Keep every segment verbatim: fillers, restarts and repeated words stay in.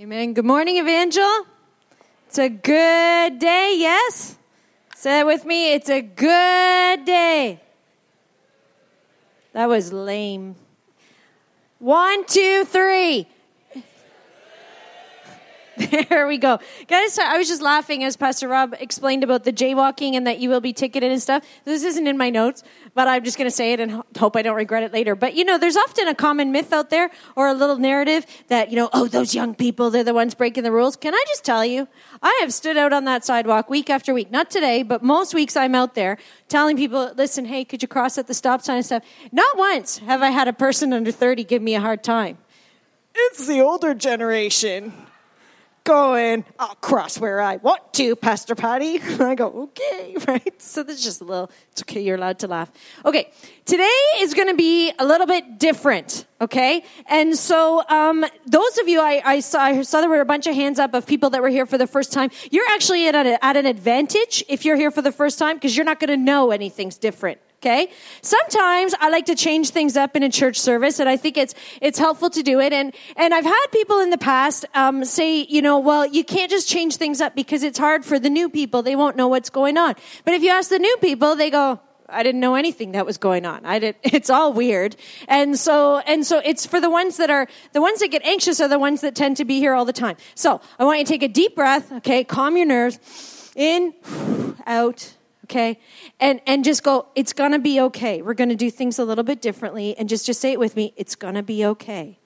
Amen. Good morning, Evangel. It's a good day, yes? Say it with me. It's a good day. That was lame. One, two, three. There we go. Guys, I was just laughing as Pastor Rob explained about the jaywalking and that you will be ticketed and stuff. This isn't in my notes, but I'm just going to say it and hope I don't regret it later. But, you know, there's often a common myth out there or a little narrative that, you know, oh, those young people, they're the ones breaking the rules. Can I just tell you, I have stood out on that sidewalk week after week. Not today, but most weeks I'm out there telling people, listen, hey, could you cross at the stop sign and stuff? Not once have I had a person under thirty give me a hard time. It's the older generation. Going, I'll cross where I want to, Pastor Patty. I go, okay, right? So this is just a little, it's okay, you're allowed to laugh. Okay, today is going to be a little bit different, okay? And so um, those of you, I, I, saw, I saw there were a bunch of hands up of people that were here for the first time. You're actually at, a, at an advantage if you're here for the first time because you're not going to know anything's different. Okay. Sometimes I like to change things up in a church service, and I think it's it's helpful to do it. And and I've had people in the past um, say, you know, well, you can't just change things up because it's hard for the new people; they won't know what's going on. But if you ask the new people, they go, I didn't know anything that was going on. I didn't. It's all weird. And so and so, it's for the ones that are the ones that get anxious are the ones that tend to be here all the time. So I want you to take a deep breath. Okay, calm your nerves. In, out. Okay, and and just go, it's going to be okay. We're going to do things a little bit differently. And just, just say it with me, it's going to be okay.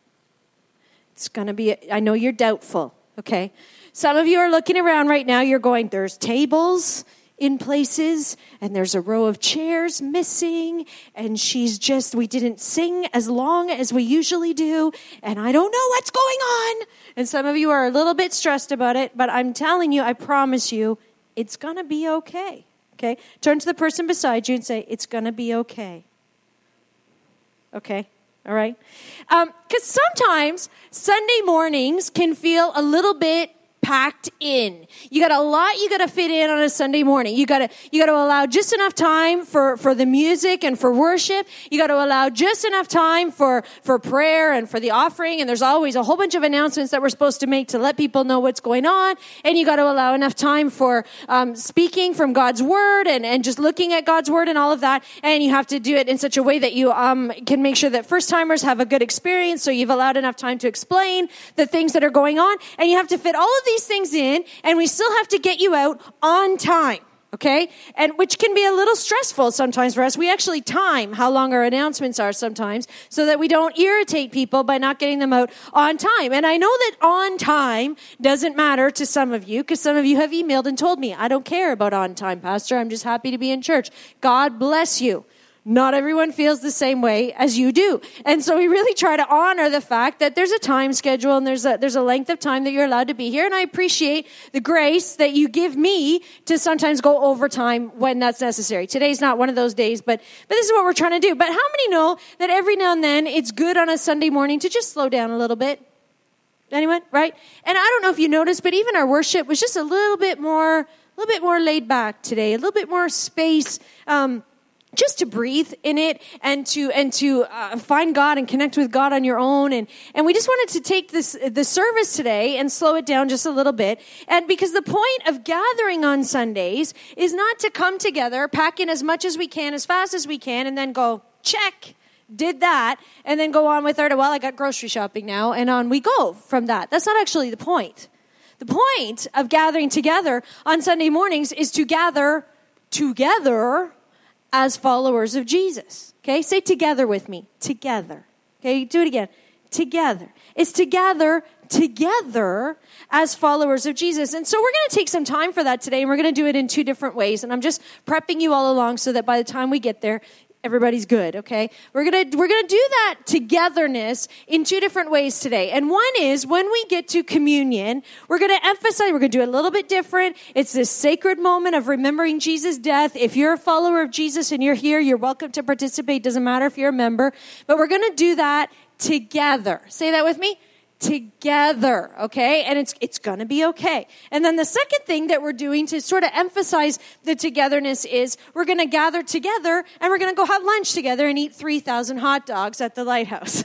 It's going to be, I know you're doubtful, okay? Some of you are looking around right now, you're going, there's tables in places, and there's a row of chairs missing, and she's just, we didn't sing as long as we usually do, and I don't know what's going on. And some of you are a little bit stressed about it, but I'm telling you, I promise you, it's going to be okay. Okay, turn to the person beside you and say, it's going to be okay. Okay, all right? Um, because sometimes Sunday mornings can feel a little bit packed in. You got a lot you got to fit in on a Sunday morning. You got to you got to allow just enough time for, for the music and for worship. You got to allow just enough time for, for prayer and for the offering. And there's always a whole bunch of announcements that we're supposed to make to let people know what's going on. And you got to allow enough time for um, speaking from God's word and, and just looking at God's word and all of that. And you have to do it in such a way that you um, can make sure that first timers have a good experience. So you've allowed enough time to explain the things that are going on. And you have to fit all of these things in, and we still have to get you out on time, okay? And which can be a little stressful sometimes for us. We actually time how long our announcements are sometimes so that we don't irritate people by not getting them out on time. And I know that on time doesn't matter to some of you because some of you have emailed and told me, I don't care about on time, Pastor. I'm just happy to be in church. God bless you. Not everyone feels the same way as you do. And so we really try to honor the fact that there's a time schedule and there's a, there's a length of time that you're allowed to be here. And I appreciate the grace that you give me to sometimes go overtime when that's necessary. Today's not one of those days, but, but this is what we're trying to do. But how many know that every now and then it's good on a Sunday morning to just slow down a little bit? Anyone? Right? And I don't know if you noticed, but even our worship was just a little bit more, a little bit more laid back today, a little bit more space, um, just to breathe in it and to and to uh, find God and connect with God on your own. And, and we just wanted to take this the service today and slow it down just a little bit. And because the point of gathering on Sundays is not to come together, pack in as much as we can, as fast as we can, and then go, check, did that, and then go on with our, well, I got grocery shopping now, and on we go from that. That's not actually the point. The point of gathering together on Sunday mornings is to gather together as followers of Jesus, okay? Say together with me, together, okay? Do it again, together. It's to gather together as followers of Jesus. And so we're going to take some time for that today, and we're going to do it in two different ways. And I'm just prepping you all along so that by the time we get there, everybody's good, okay? We're going to we're going to do that togetherness in two different ways today. And one is when we get to communion, we're going to emphasize, we're going to do it a little bit different. It's this sacred moment of remembering Jesus' death. If you're a follower of Jesus and you're here, you're welcome to participate. Doesn't matter if you're a member. But we're going to do that together. Say that with me. together, okay? And it's it's going to be okay. And then the second thing that we're doing to sort of emphasize the togetherness is we're going to gather together and we're going to go have lunch together and eat three thousand hot dogs at the Lighthouse.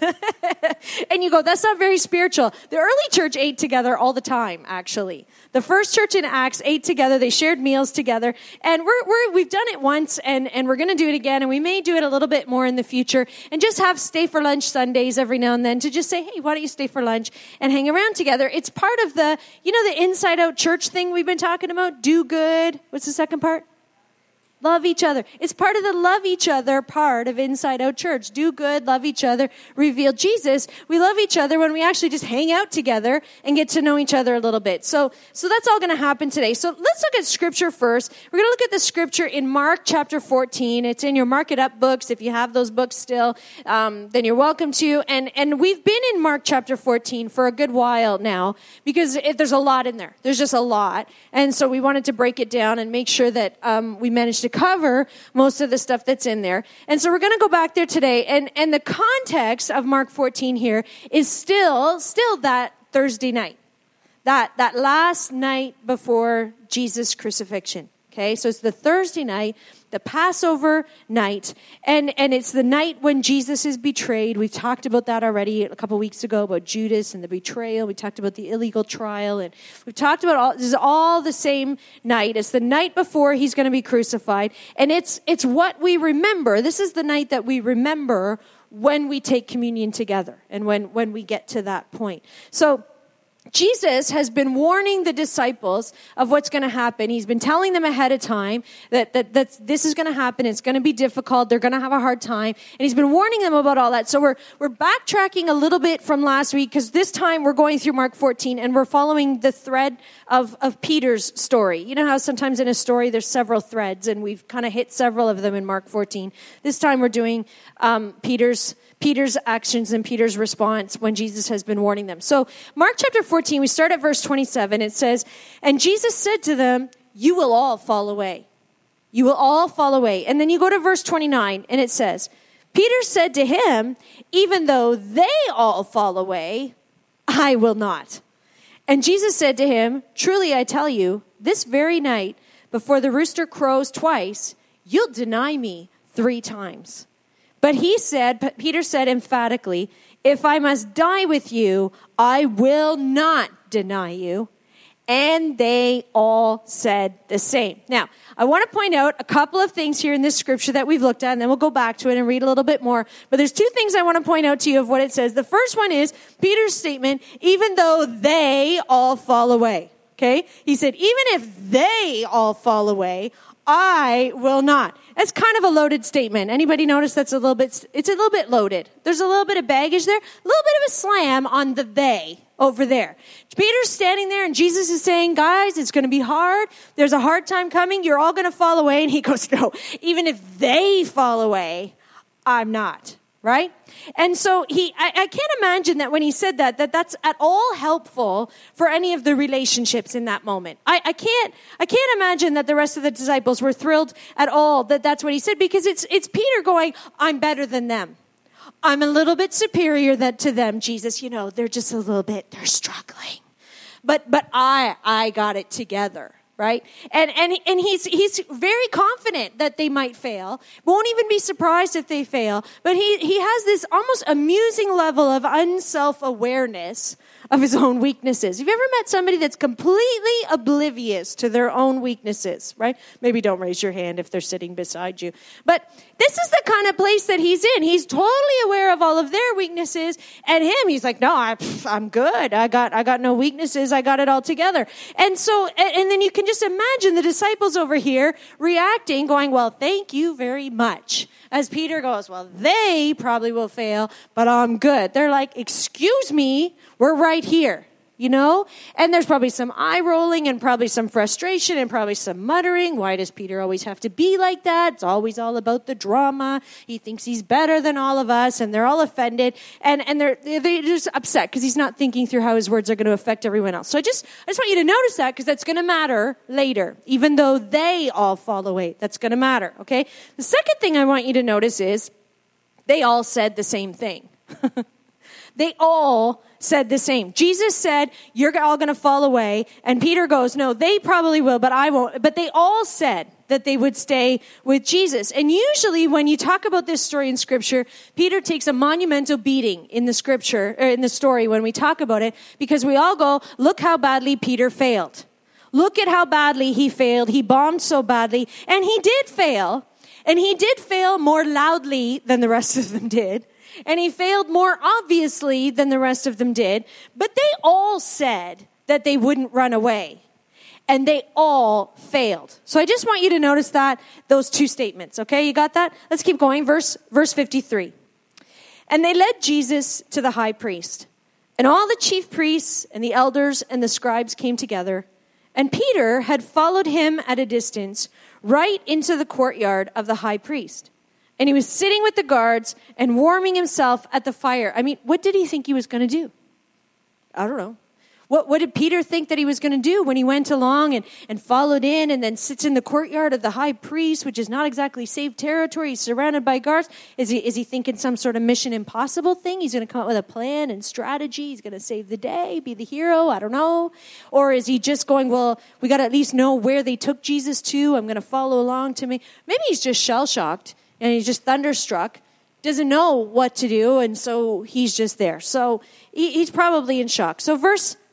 And you go, that's not very spiritual. The early church ate together all the time, actually. The first church in Acts ate together. They shared meals together. And we're, we're, we've done it once, and, and we're going to do it again, and we may do it a little bit more in the future. And just have stay for lunch Sundays every now and then to just say, hey, why don't you stay for lunch and hang around together? It's part of the, you know, the Inside Out Church thing we've been talking about. Do good. What's the second part? Love each other. It's part of the love each other part of Inside Out Church. Do good, love each other, reveal Jesus. We love each other when we actually just hang out together and get to know each other a little bit. So, so that's all going to happen today. So let's look at scripture first. We're going to look at the scripture in Mark chapter fourteen. It's in your Mark It Up books. If you have those books still, um, then you're welcome to. And, and we've been in Mark chapter fourteen for a good while now because it, there's a lot in there. There's just a lot. And so we wanted to break it down and make sure that, um, we managed to cover most of the stuff that's in there. And so we're going to go back there today. And, and the context of Mark fourteen here is still, still that Thursday night, that, that last night before Jesus' crucifixion. Okay. So it's the Thursday night, the Passover night. And, and it's the night when Jesus is betrayed. We've talked about that already a couple weeks ago about Judas and the betrayal. We talked about the illegal trial. And we've talked about all, this is all the same night. It's the night before he's going to be crucified. And it's, it's what we remember. This is the night that we remember when we take communion together and when, when we get to that point. So, Jesus has been warning the disciples of what's going to happen. He's been telling them ahead of time that, that that's, this is going to happen. It's going to be difficult. They're going to have a hard time. And he's been warning them about all that. So we're, we're backtracking a little bit from last week because this time we're going through Mark fourteen and we're following the thread of, of Peter's story. You know how sometimes in a story there's several threads and we've kind of hit several of them in Mark fourteen. This time we're doing, um, Peter's, Peter's actions and Peter's response when Jesus has been warning them. So Mark chapter fourteen, we start at verse twenty-seven. It says, and Jesus said to them, you will all fall away. You will all fall away. And then you go to verse twenty-nine and it says, Peter said to him, even though they all fall away, I will not. And Jesus said to him, truly, I tell you, this very night before the rooster crows twice, you'll deny me three times. But he said, Peter said emphatically, if I must die with you, I will not deny you. And they all said the same. Now, I want to point out a couple of things here in this scripture that we've looked at, and then we'll go back to it and read a little bit more. But there's two things I want to point out to you of what it says. The first one is Peter's statement, even though they all fall away. Okay? He said, even if they all fall away, I will not. That's kind of a loaded statement. Anybody notice that's a little bit, it's a little bit loaded. There's a little bit of baggage there, a little bit of a slam on the they over there. Peter's standing there and Jesus is saying, guys, it's going to be hard. There's a hard time coming. You're all going to fall away. And he goes, no, even if they fall away, I'm not. Right? And so he, I, I can't imagine that when he said that, that that's at all helpful for any of the relationships in that moment. I, I can't, I can't imagine that the rest of the disciples were thrilled at all that that's what he said, because it's, it's Peter going, I'm better than them. I'm a little bit superior that to them, Jesus. You know, they're just a little bit, they're struggling, but, but I, I got it together. Right? And, and, and he's, he's very confident that they might fail. Won't even be surprised if they fail. But he, he has this almost amusing level of unself-awareness of his own weaknesses. Have you ever met somebody that's completely oblivious to their own weaknesses, right? Maybe don't raise your hand if they're sitting beside you. But this is the kind of place that he's in. He's totally aware of all of their weaknesses. And him, he's like, no, I, I'm good. I got, I got no weaknesses. I got it all together. And so, and, and then you can just imagine the disciples over here reacting, going, well, thank you very much. As Peter goes, well, they probably will fail, but I'm good. They're like, excuse me, we're right here, you know? And there's probably some eye rolling and probably some frustration and probably some muttering. Why does Peter always have to be like that? It's always all about the drama. He thinks he's better than all of us, and they're all offended, and, and they're, they're just upset because he's not thinking through how his words are going to affect everyone else. So I just, I just want you to notice that, because that's going to matter later. Even though they all fall away, that's going to matter, okay? The second thing I want you to notice is they all said the same thing. They all said the same. Jesus said, you're all going to fall away. And Peter goes, no, they probably will, but I won't. But they all said that they would stay with Jesus. And usually when you talk about this story in Scripture, Peter takes a monumental beating in the Scripture, or in the story when we talk about it, because we all go, look how badly Peter failed. Look at how badly he failed. He bombed so badly. And he did fail. And he did fail more loudly than the rest of them did. And he failed more obviously than the rest of them did. But they all said that they wouldn't run away. And they all failed. So I just want you to notice that, those two statements. Okay, you got that? Let's keep going. Verse, verse fifty-three. And they led Jesus to the high priest. And all the chief priests and the elders and the scribes came together. And Peter had followed him at a distance right into the courtyard of the high priest. And he was sitting with the guards and warming himself at the fire. I mean, what did he think he was going to do? I don't know. What, what did Peter think that he was going to do when he went along and, and followed in and then sits in the courtyard of the high priest, which is not exactly safe territory. He's surrounded by guards. Is he, is he thinking some sort of Mission Impossible thing? He's going to come up with a plan and strategy. He's going to save the day, be the hero. I don't know. Or is he just going, well, we got to at least know where they took Jesus to. I'm going to follow along to me. Maybe he's just shell-shocked. And he's just thunderstruck, doesn't know what to do, and so he's just there. So he, he's probably in shock. So verse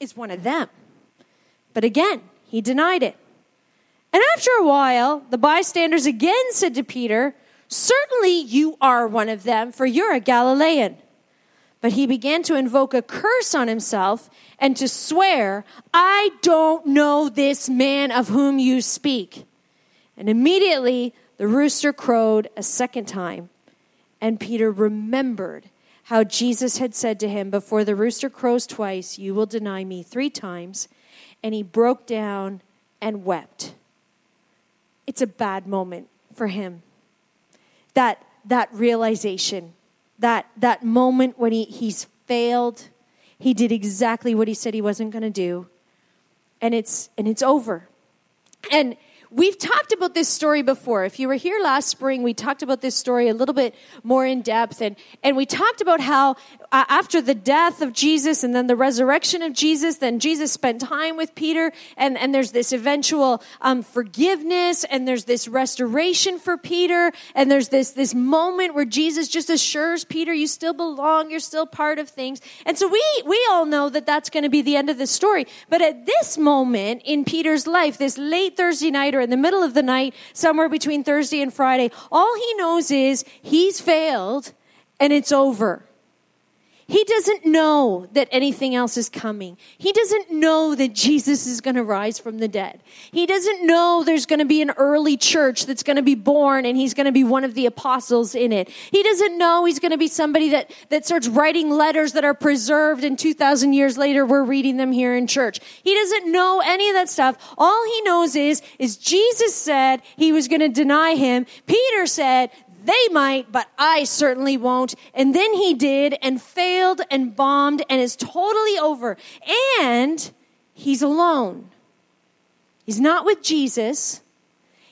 is one of them. But again, he denied it. And after a while, the bystanders again said to Peter, certainly you are one of them, for you're a Galilean. But he began to invoke a curse on himself and to swear, I don't know this man of whom you speak. And immediately, the rooster crowed a second time, and Peter remembered how Jesus had said to him, before the rooster crows twice, you will deny me three times. And he broke down and wept. It's a bad moment for him. That that realization, that, that moment when he, he's failed, he did exactly what he said he wasn't going to do, and it's and it's over. And we've talked about this story before. If you were here last spring, we talked about this story a little bit more in depth. And, and we talked about how uh, after the death of Jesus and then the resurrection of Jesus, then Jesus spent time with Peter. And, and there's this eventual um, forgiveness. And there's this restoration for Peter. And there's this, this moment where Jesus just assures Peter, you still belong. You're still part of things. And so we, we all know that that's going to be the end of the story. But at this moment in Peter's life, this late Thursday night, in the middle of the night, somewhere between Thursday and Friday, all he knows is he's failed and it's over. He doesn't know that anything else is coming. He doesn't know that Jesus is going to rise from the dead. He doesn't know there's going to be an early church that's going to be born and he's going to be one of the apostles in it. He doesn't know he's going to be somebody that, that starts writing letters that are preserved and two thousand years later we're reading them here in church. He doesn't know any of that stuff. All he knows is, is Jesus said he was going to deny him. Peter said, they might, but I certainly won't. And then he did and failed and bombed and is totally over. And he's alone. He's not with Jesus.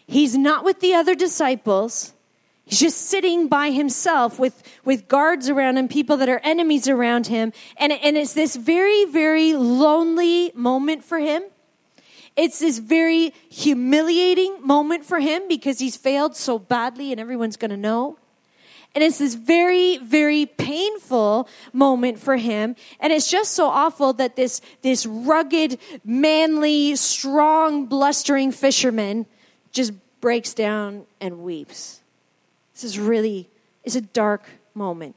He's not with the other disciples. He's just sitting by himself with, with guards around him, people that are enemies around him. And, and it's this very, very lonely moment for him. It's this very humiliating moment for him because he's failed so badly and everyone's going to know. And it's this very, very painful moment for him. And it's just so awful that this, this rugged, manly, strong, blustering fisherman just breaks down and weeps. This is really, it's a dark moment.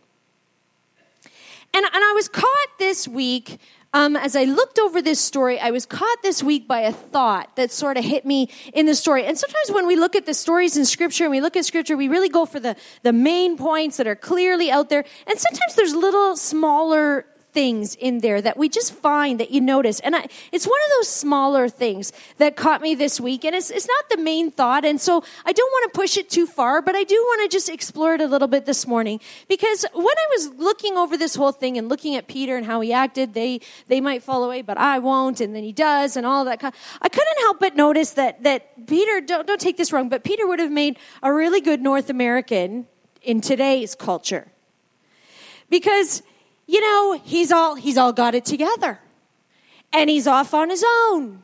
And, and I was caught this week... Um, as I looked over this story, I was caught this week by a thought that sort of hit me in the story. And sometimes when we look at the stories in Scripture and we look at Scripture, we really go for the, the main points that are clearly out there. And sometimes there's little smaller things in there that we just find that you notice. And I, it's one of those smaller things that caught me this week. And it's, it's not the main thought. And so I don't want to push it too far, but I do want to just explore it a little bit this morning. Because when I was looking over this whole thing and looking at Peter and how he acted, they, they might fall away, but I won't. And then he does and all that. I couldn't help but notice that, that Peter, don't, don't take this wrong, but Peter would have made a really good North American in today's culture. Because, you know, he's all he's all got it together. And he's off on his own.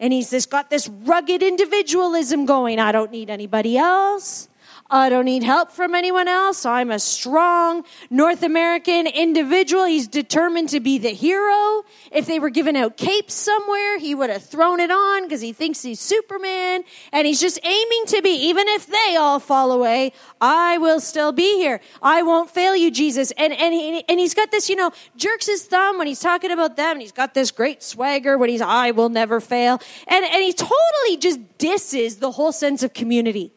And he's just got this rugged individualism going. I don't need anybody else. I don't need help from anyone else. I'm a strong North American individual. He's determined to be the hero. If they were giving out capes somewhere, he would have thrown it on because he thinks he's Superman. And he's just aiming to be, even if they all fall away, I will still be here. I won't fail you, Jesus. And and, he, and he's got this, you know, jerks his thumb when he's talking about them. And he's got this great swagger when he's, I will never fail. And, and he totally just disses the whole sense of community.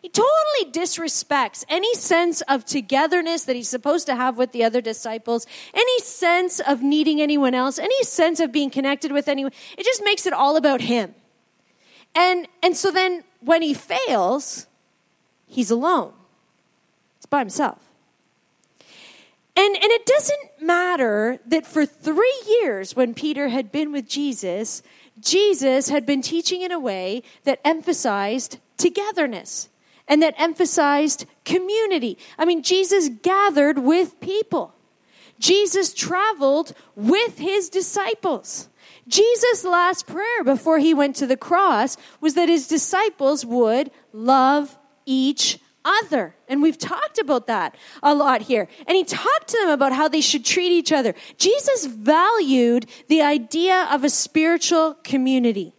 He totally disrespects any sense of togetherness that he's supposed to have with the other disciples, any sense of needing anyone else, any sense of being connected with anyone. It just makes it all about him. And and so then when he fails, he's alone. It's by himself. And and it doesn't matter that for three years when Peter had been with Jesus, Jesus had been teaching in a way that emphasized togetherness. And that emphasized community. I mean, Jesus gathered with people. Jesus traveled with his disciples. Jesus' last prayer before he went to the cross was that his disciples would love each other. And we've talked about that a lot here. And he talked to them about how they should treat each other. Jesus valued the idea of a spiritual community.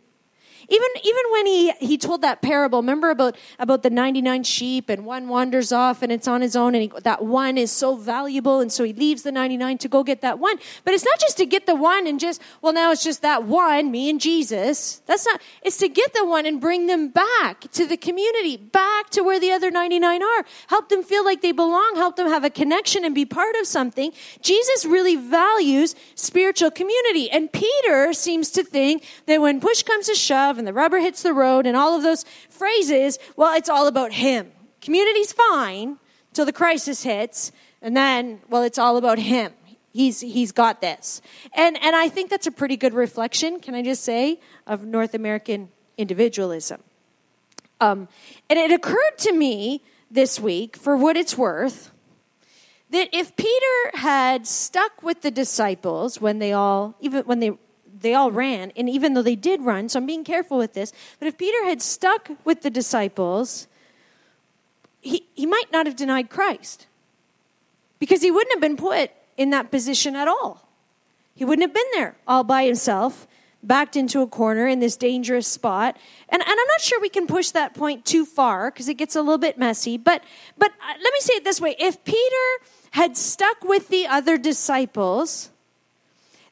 Even even when he, he told that parable, remember about, about the ninety-nine sheep and one wanders off and it's on his own and he, that one is so valuable and so he leaves the ninety-nine to go get that one. But it's not just to get the one and just, well, now it's just that one, me and Jesus. That's not, it's to get the one and bring them back to the community, back to where the other ninety-nine are. Help them feel like they belong, help them have a connection and be part of something. Jesus really values spiritual community. And Peter seems to think that when push comes to shove, and the rubber hits the road and all of those phrases, well, it's all about him. Community's fine till the crisis hits, and then, well, it's all about him. He's he's got this. And and I think that's a pretty good reflection, can I just say, of North American individualism. Um, and it occurred to me this week, for what it's worth, that if Peter had stuck with the disciples when they all, even when they They all ran, and even though they did run, so I'm being careful with this, but if Peter had stuck with the disciples, he, he might not have denied Christ because he wouldn't have been put in that position at all. He wouldn't have been there all by himself, backed into a corner in this dangerous spot. And, and I'm not sure we can push that point too far because it gets a little bit messy, but, but let me say it this way. If Peter had stuck with the other disciples,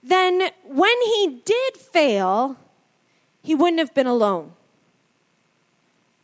then when he did fail, he wouldn't have been alone.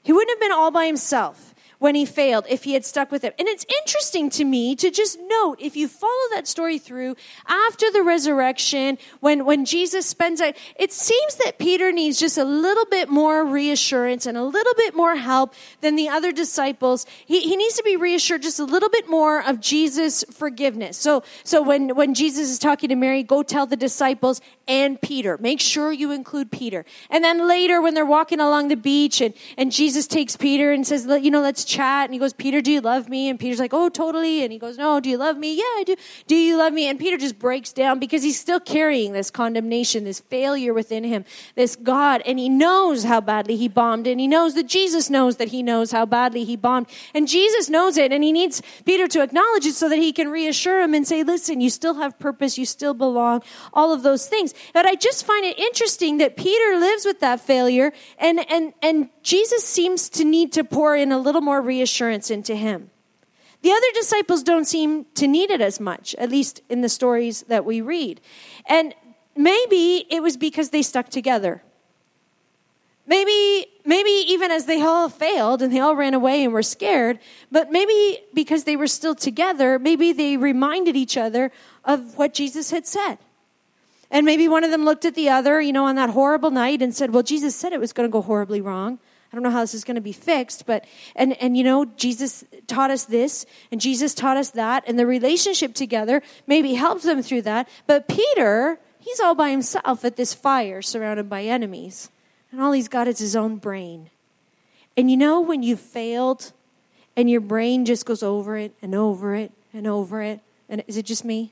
He wouldn't have been all by himself when he failed if he had stuck with him. And it's interesting to me to just note, if you follow that story through, after the resurrection, when, when Jesus spends it, it seems that Peter needs just a little bit more reassurance and a little bit more help than the other disciples. He, he needs to be reassured just a little bit more of Jesus' forgiveness. So, so when, when Jesus is talking to Mary, go tell the disciples and Peter. Make sure you include Peter. And then later when they're walking along the beach and, and Jesus takes Peter and says, you know, let's chat. And he goes, Peter, do you love me? And Peter's like, oh, totally. And he goes, no, do you love me? Yeah, I do. Do you love me? And Peter just breaks down because he's still carrying this condemnation, this failure within him, this God. And he knows how badly he bombed. And he knows that Jesus knows that he knows how badly he bombed. And Jesus knows it. And he needs Peter to acknowledge it so that he can reassure him and say, listen, you still have purpose. You still belong. All of those things. But I just find it interesting that Peter lives with that failure, and, and, and Jesus seems to need to pour in a little more reassurance into him. The other disciples don't seem to need it as much, at least in the stories that we read. And maybe it was because they stuck together. Maybe, maybe even as they all failed and they all ran away and were scared, but maybe because they were still together, maybe they reminded each other of what Jesus had said. And maybe one of them looked at the other, you know, on that horrible night and said, well, Jesus said it was going to go horribly wrong. I don't know how this is going to be fixed, but, and, and you know, Jesus taught us this, and Jesus taught us that, and the relationship together maybe helped them through that. But Peter, he's all by himself at this fire surrounded by enemies. And all he's got is his own brain. And you know when you've failed and your brain just goes over it and over it and over it. And is it just me?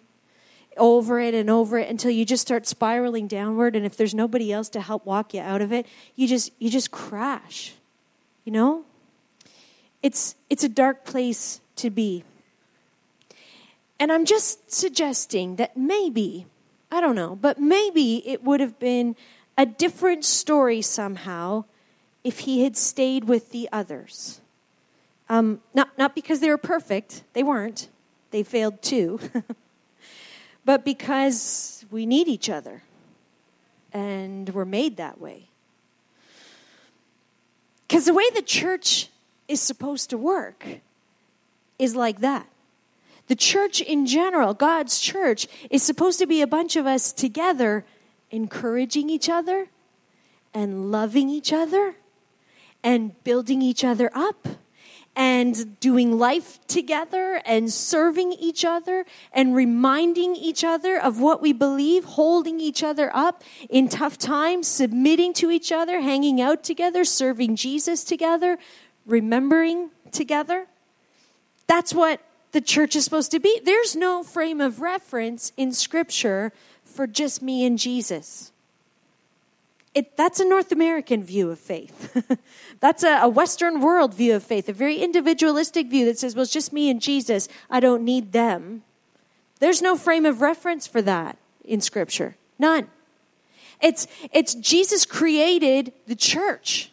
Over it and over it until you just start spiraling downward. And if there's nobody else to help walk you out of it, you just you just crash. You know? It's it's a dark place to be. And I'm just suggesting that maybe, I don't know, but maybe it would have been a different story somehow if he had stayed with the others. Um, not, not because they were perfect. They weren't. They failed too. But because we need each other. And we're made that way. Because the way the church is supposed to work is like that. The church in general, God's church, is supposed to be a bunch of us together encouraging each other and loving each other and building each other up and doing life together and serving each other and reminding each other of what we believe, holding each other up in tough times, submitting to each other, hanging out together, serving Jesus together, remembering together. That's what the church is supposed to be. There's no frame of reference in Scripture for just me and Jesus. It, that's a North American view of faith. That's a, a Western world view of faith, a very individualistic view that says, well, it's just me and Jesus. I don't need them. There's no frame of reference for that in Scripture. None. It's, it's Jesus created the church.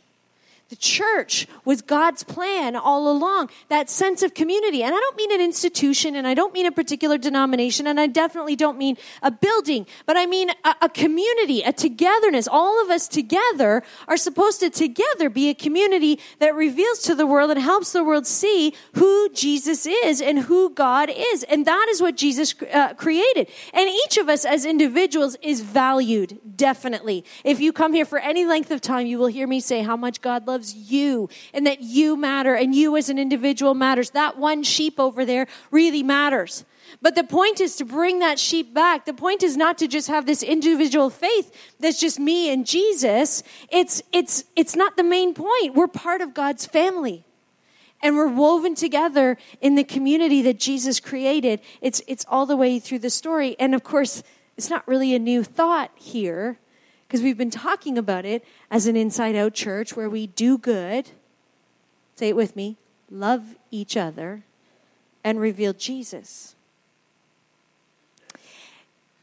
The church was God's plan all along, that sense of community. And I don't mean an institution, and I don't mean a particular denomination, and I definitely don't mean a building, but I mean a, a community, a togetherness. All of us together are supposed to together be a community that reveals to the world and helps the world see who Jesus is and who God is. And that is what Jesus uh, created. And each of us as individuals is valued, definitely. If you come here for any length of time, you will hear me say how much God loves you and that you matter and you as an individual matters. That one sheep over there really matters. But the point is to bring that sheep back. The point is not to just have this individual faith that's just me and Jesus. It's it's it's not the main point. We're part of God's family. And we're woven together in the community that Jesus created. It's it's all the way through the story. And of course, it's not really a new thought here, because we've been talking about it as an Inside Out church where we do good, say it with me, love each other, and reveal Jesus.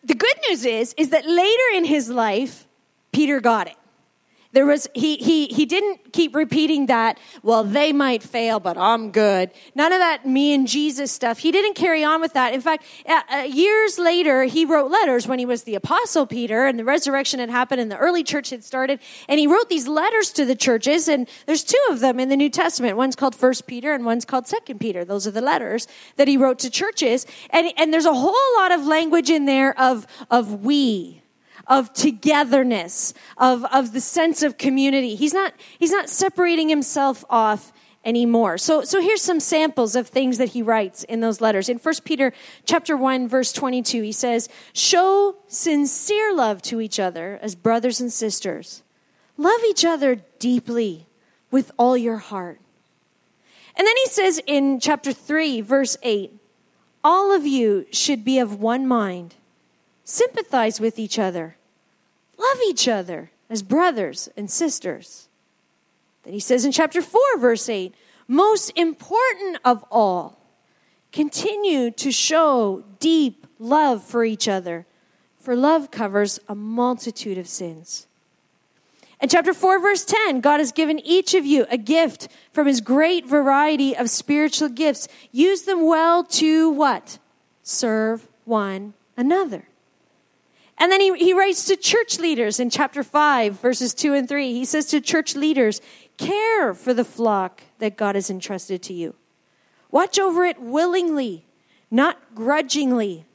The good news is, is that later in his life, Peter got it. There was he he he didn't keep repeating that, well, they might fail, but I'm good. None of that me and Jesus stuff. He didn't carry on with that. In fact, uh, years later, he wrote letters when he was the Apostle Peter, and the resurrection had happened, and the early church had started, and he wrote these letters to the churches, and there's two of them in the New Testament. One's called First Peter, and one's called Second Peter. Those are the letters that he wrote to churches, and and there's a whole lot of language in there of of we. Of togetherness, of, of the sense of community. He's not, he's not separating himself off anymore. So, so here's some samples of things that he writes in those letters. In First Peter chapter one, verse twenty-two, he says, show sincere love to each other as brothers and sisters. Love each other deeply with all your heart. And then he says in chapter three, verse eight, all of you should be of one mind. Sympathize with each other. Love each other as brothers and sisters. Then he says in chapter four, verse eight, most important of all, continue to show deep love for each other, for love covers a multitude of sins. In chapter four, verse ten, God has given each of you a gift from his great variety of spiritual gifts. Use them well to what? Serve one another. And then he, he writes to church leaders in chapter five, verses two and three. He says to church leaders, care for the flock that God has entrusted to you. Watch over it willingly, not grudgingly,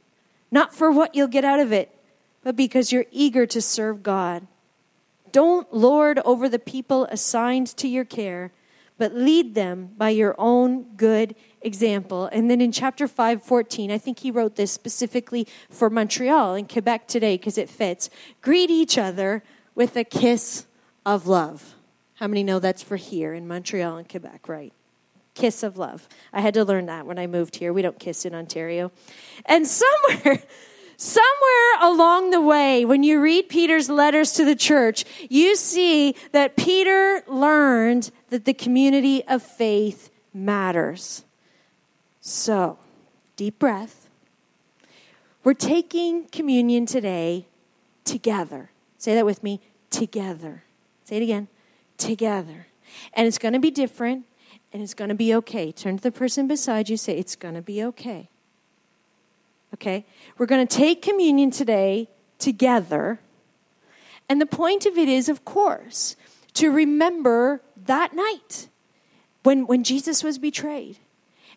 not for what you'll get out of it, but because you're eager to serve God. Don't lord over the people assigned to your care, but lead them by your own good example. And then in chapter five fourteen, I think he wrote this specifically for Montreal and Quebec today because it fits. Greet each other with a kiss of love. How many know that's for here in Montreal and Quebec, right? Kiss of love. I had to learn that when I moved here. We don't kiss in Ontario. And somewhere... Somewhere along the way, when you read Peter's letters to the church, you see that Peter learned that the community of faith matters. So, deep breath. We're taking communion today together. Say that with me, together. Say it again, together. And it's going to be different, and it's going to be okay. Turn to the person beside you, say, it's going to be okay. Okay, we're going to take communion today together. And the point of it is, of course, to remember that night when, when Jesus was betrayed.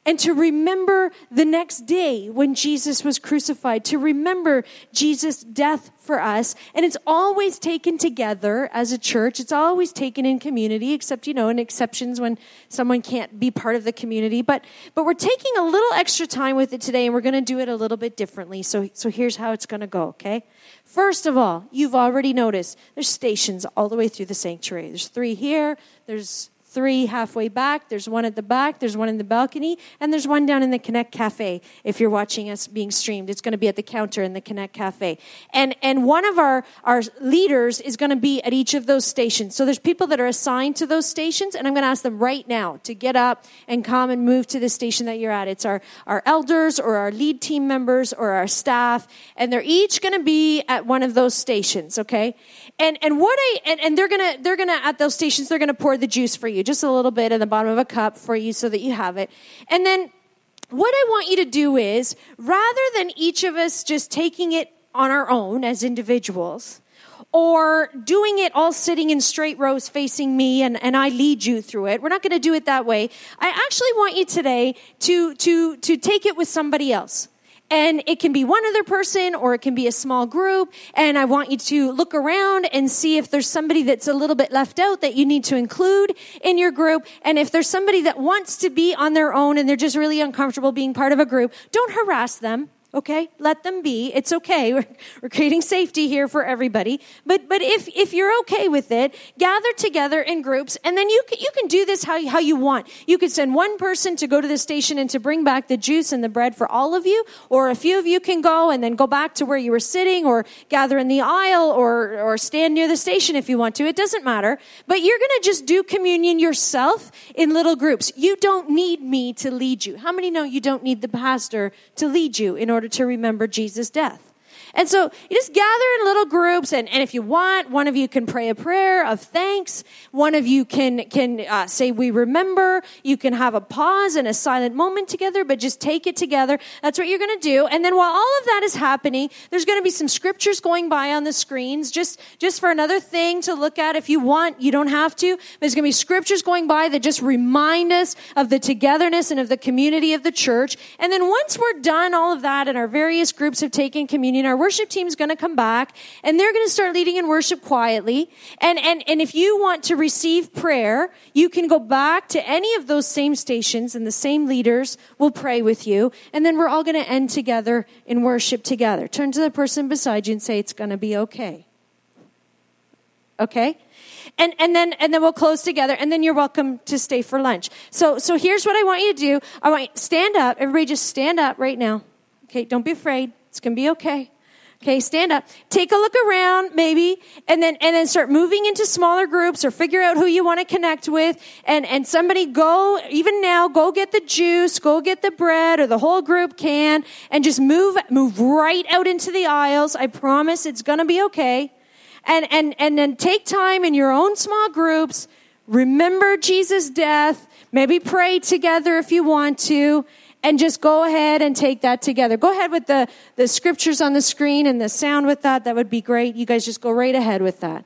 And to remember the next day when Jesus was crucified. To remember Jesus' death for us. And it's always taken together as a church. It's always taken in community, except, you know, in exceptions when someone can't be part of the community. But but we're taking a little extra time with it today, and we're going to do it a little bit differently. So, so here's how it's going to go, okay? First of all, you've already noticed there's stations all the way through the sanctuary. There's three here. There's... three halfway back, there's one at the back, there's one in the balcony, and there's one down in the Connect Cafe. If you're watching us being streamed, it's going to be at the counter in the Connect Cafe. And and one of our, our leaders is going to be at each of those stations. So there's people that are assigned to those stations, and I'm going to ask them right now to get up and come and move to the station that you're at. It's our, our elders or our lead team members or our staff, and they're each going to be at one of those stations, okay? And and what I and, and they're going to they're going to at those stations, they're going to pour the juice for you. Just a little bit in the bottom of a cup for you so that you have it. And then what I want you to do is, rather than each of us just taking it on our own as individuals, or doing it all sitting in straight rows facing me and, and I lead you through it, we're not going to do it that way. I actually want you today to, to, to take it with somebody else. And it can be one other person or it can be a small group. And I want you to look around and see if there's somebody that's a little bit left out that you need to include in your group. And if there's somebody that wants to be on their own and they're just really uncomfortable being part of a group, don't harass them. Okay, let them be. It's okay. We're, we're creating safety here for everybody. But but if if you're okay with it, gather together in groups, and then you can, you can do this how you, how you want. You could send one person to go to the station and to bring back the juice and the bread for all of you, or a few of you can go and then go back to where you were sitting, or gather in the aisle, or or stand near the station if you want to. It doesn't matter. But you're going to just do communion yourself in little groups. You don't need me to lead you. How many know you don't need the pastor to lead you in order to remember Jesus' death? And so you just gather in little groups, and, and if you want, one of you can pray a prayer of thanks. One of you can can uh, say, we remember. You can have a pause and a silent moment together, but just take it together. That's what you're going to do. And then while all of that is happening, there's going to be some scriptures going by on the screens, just, just for another thing to look at if you want. You don't have to. There's going to be scriptures going by that just remind us of the togetherness and of the community of the church. And then once we're done all of that and our various groups have taken communion, our worship team's going to come back, and they're going to start leading in worship quietly. And, and, and if you want to receive prayer, you can go back to any of those same stations, and the same leaders will pray with you. And then we're all going to end together in worship together. Turn to the person beside you and say, it's going to be okay. Okay? And and then and then we'll close together, and then you're welcome to stay for lunch. So so here's what I want you to do. I want you to stand up. Everybody just stand up right now. Okay, don't be afraid. It's going to be okay. Okay, stand up. Take a look around, maybe, and then and then start moving into smaller groups, or figure out who you want to connect with. And and somebody go, even now, go get the juice, go get the bread, or the whole group can, and just move move right out into the aisles. I promise it's gonna be okay. And and and then take time in your own small groups. Remember Jesus' death. Maybe pray together if you want to. and just go ahead and take that together. Go ahead with the, the scriptures on the screen and the sound with that. That would be great. You guys just go right ahead with that.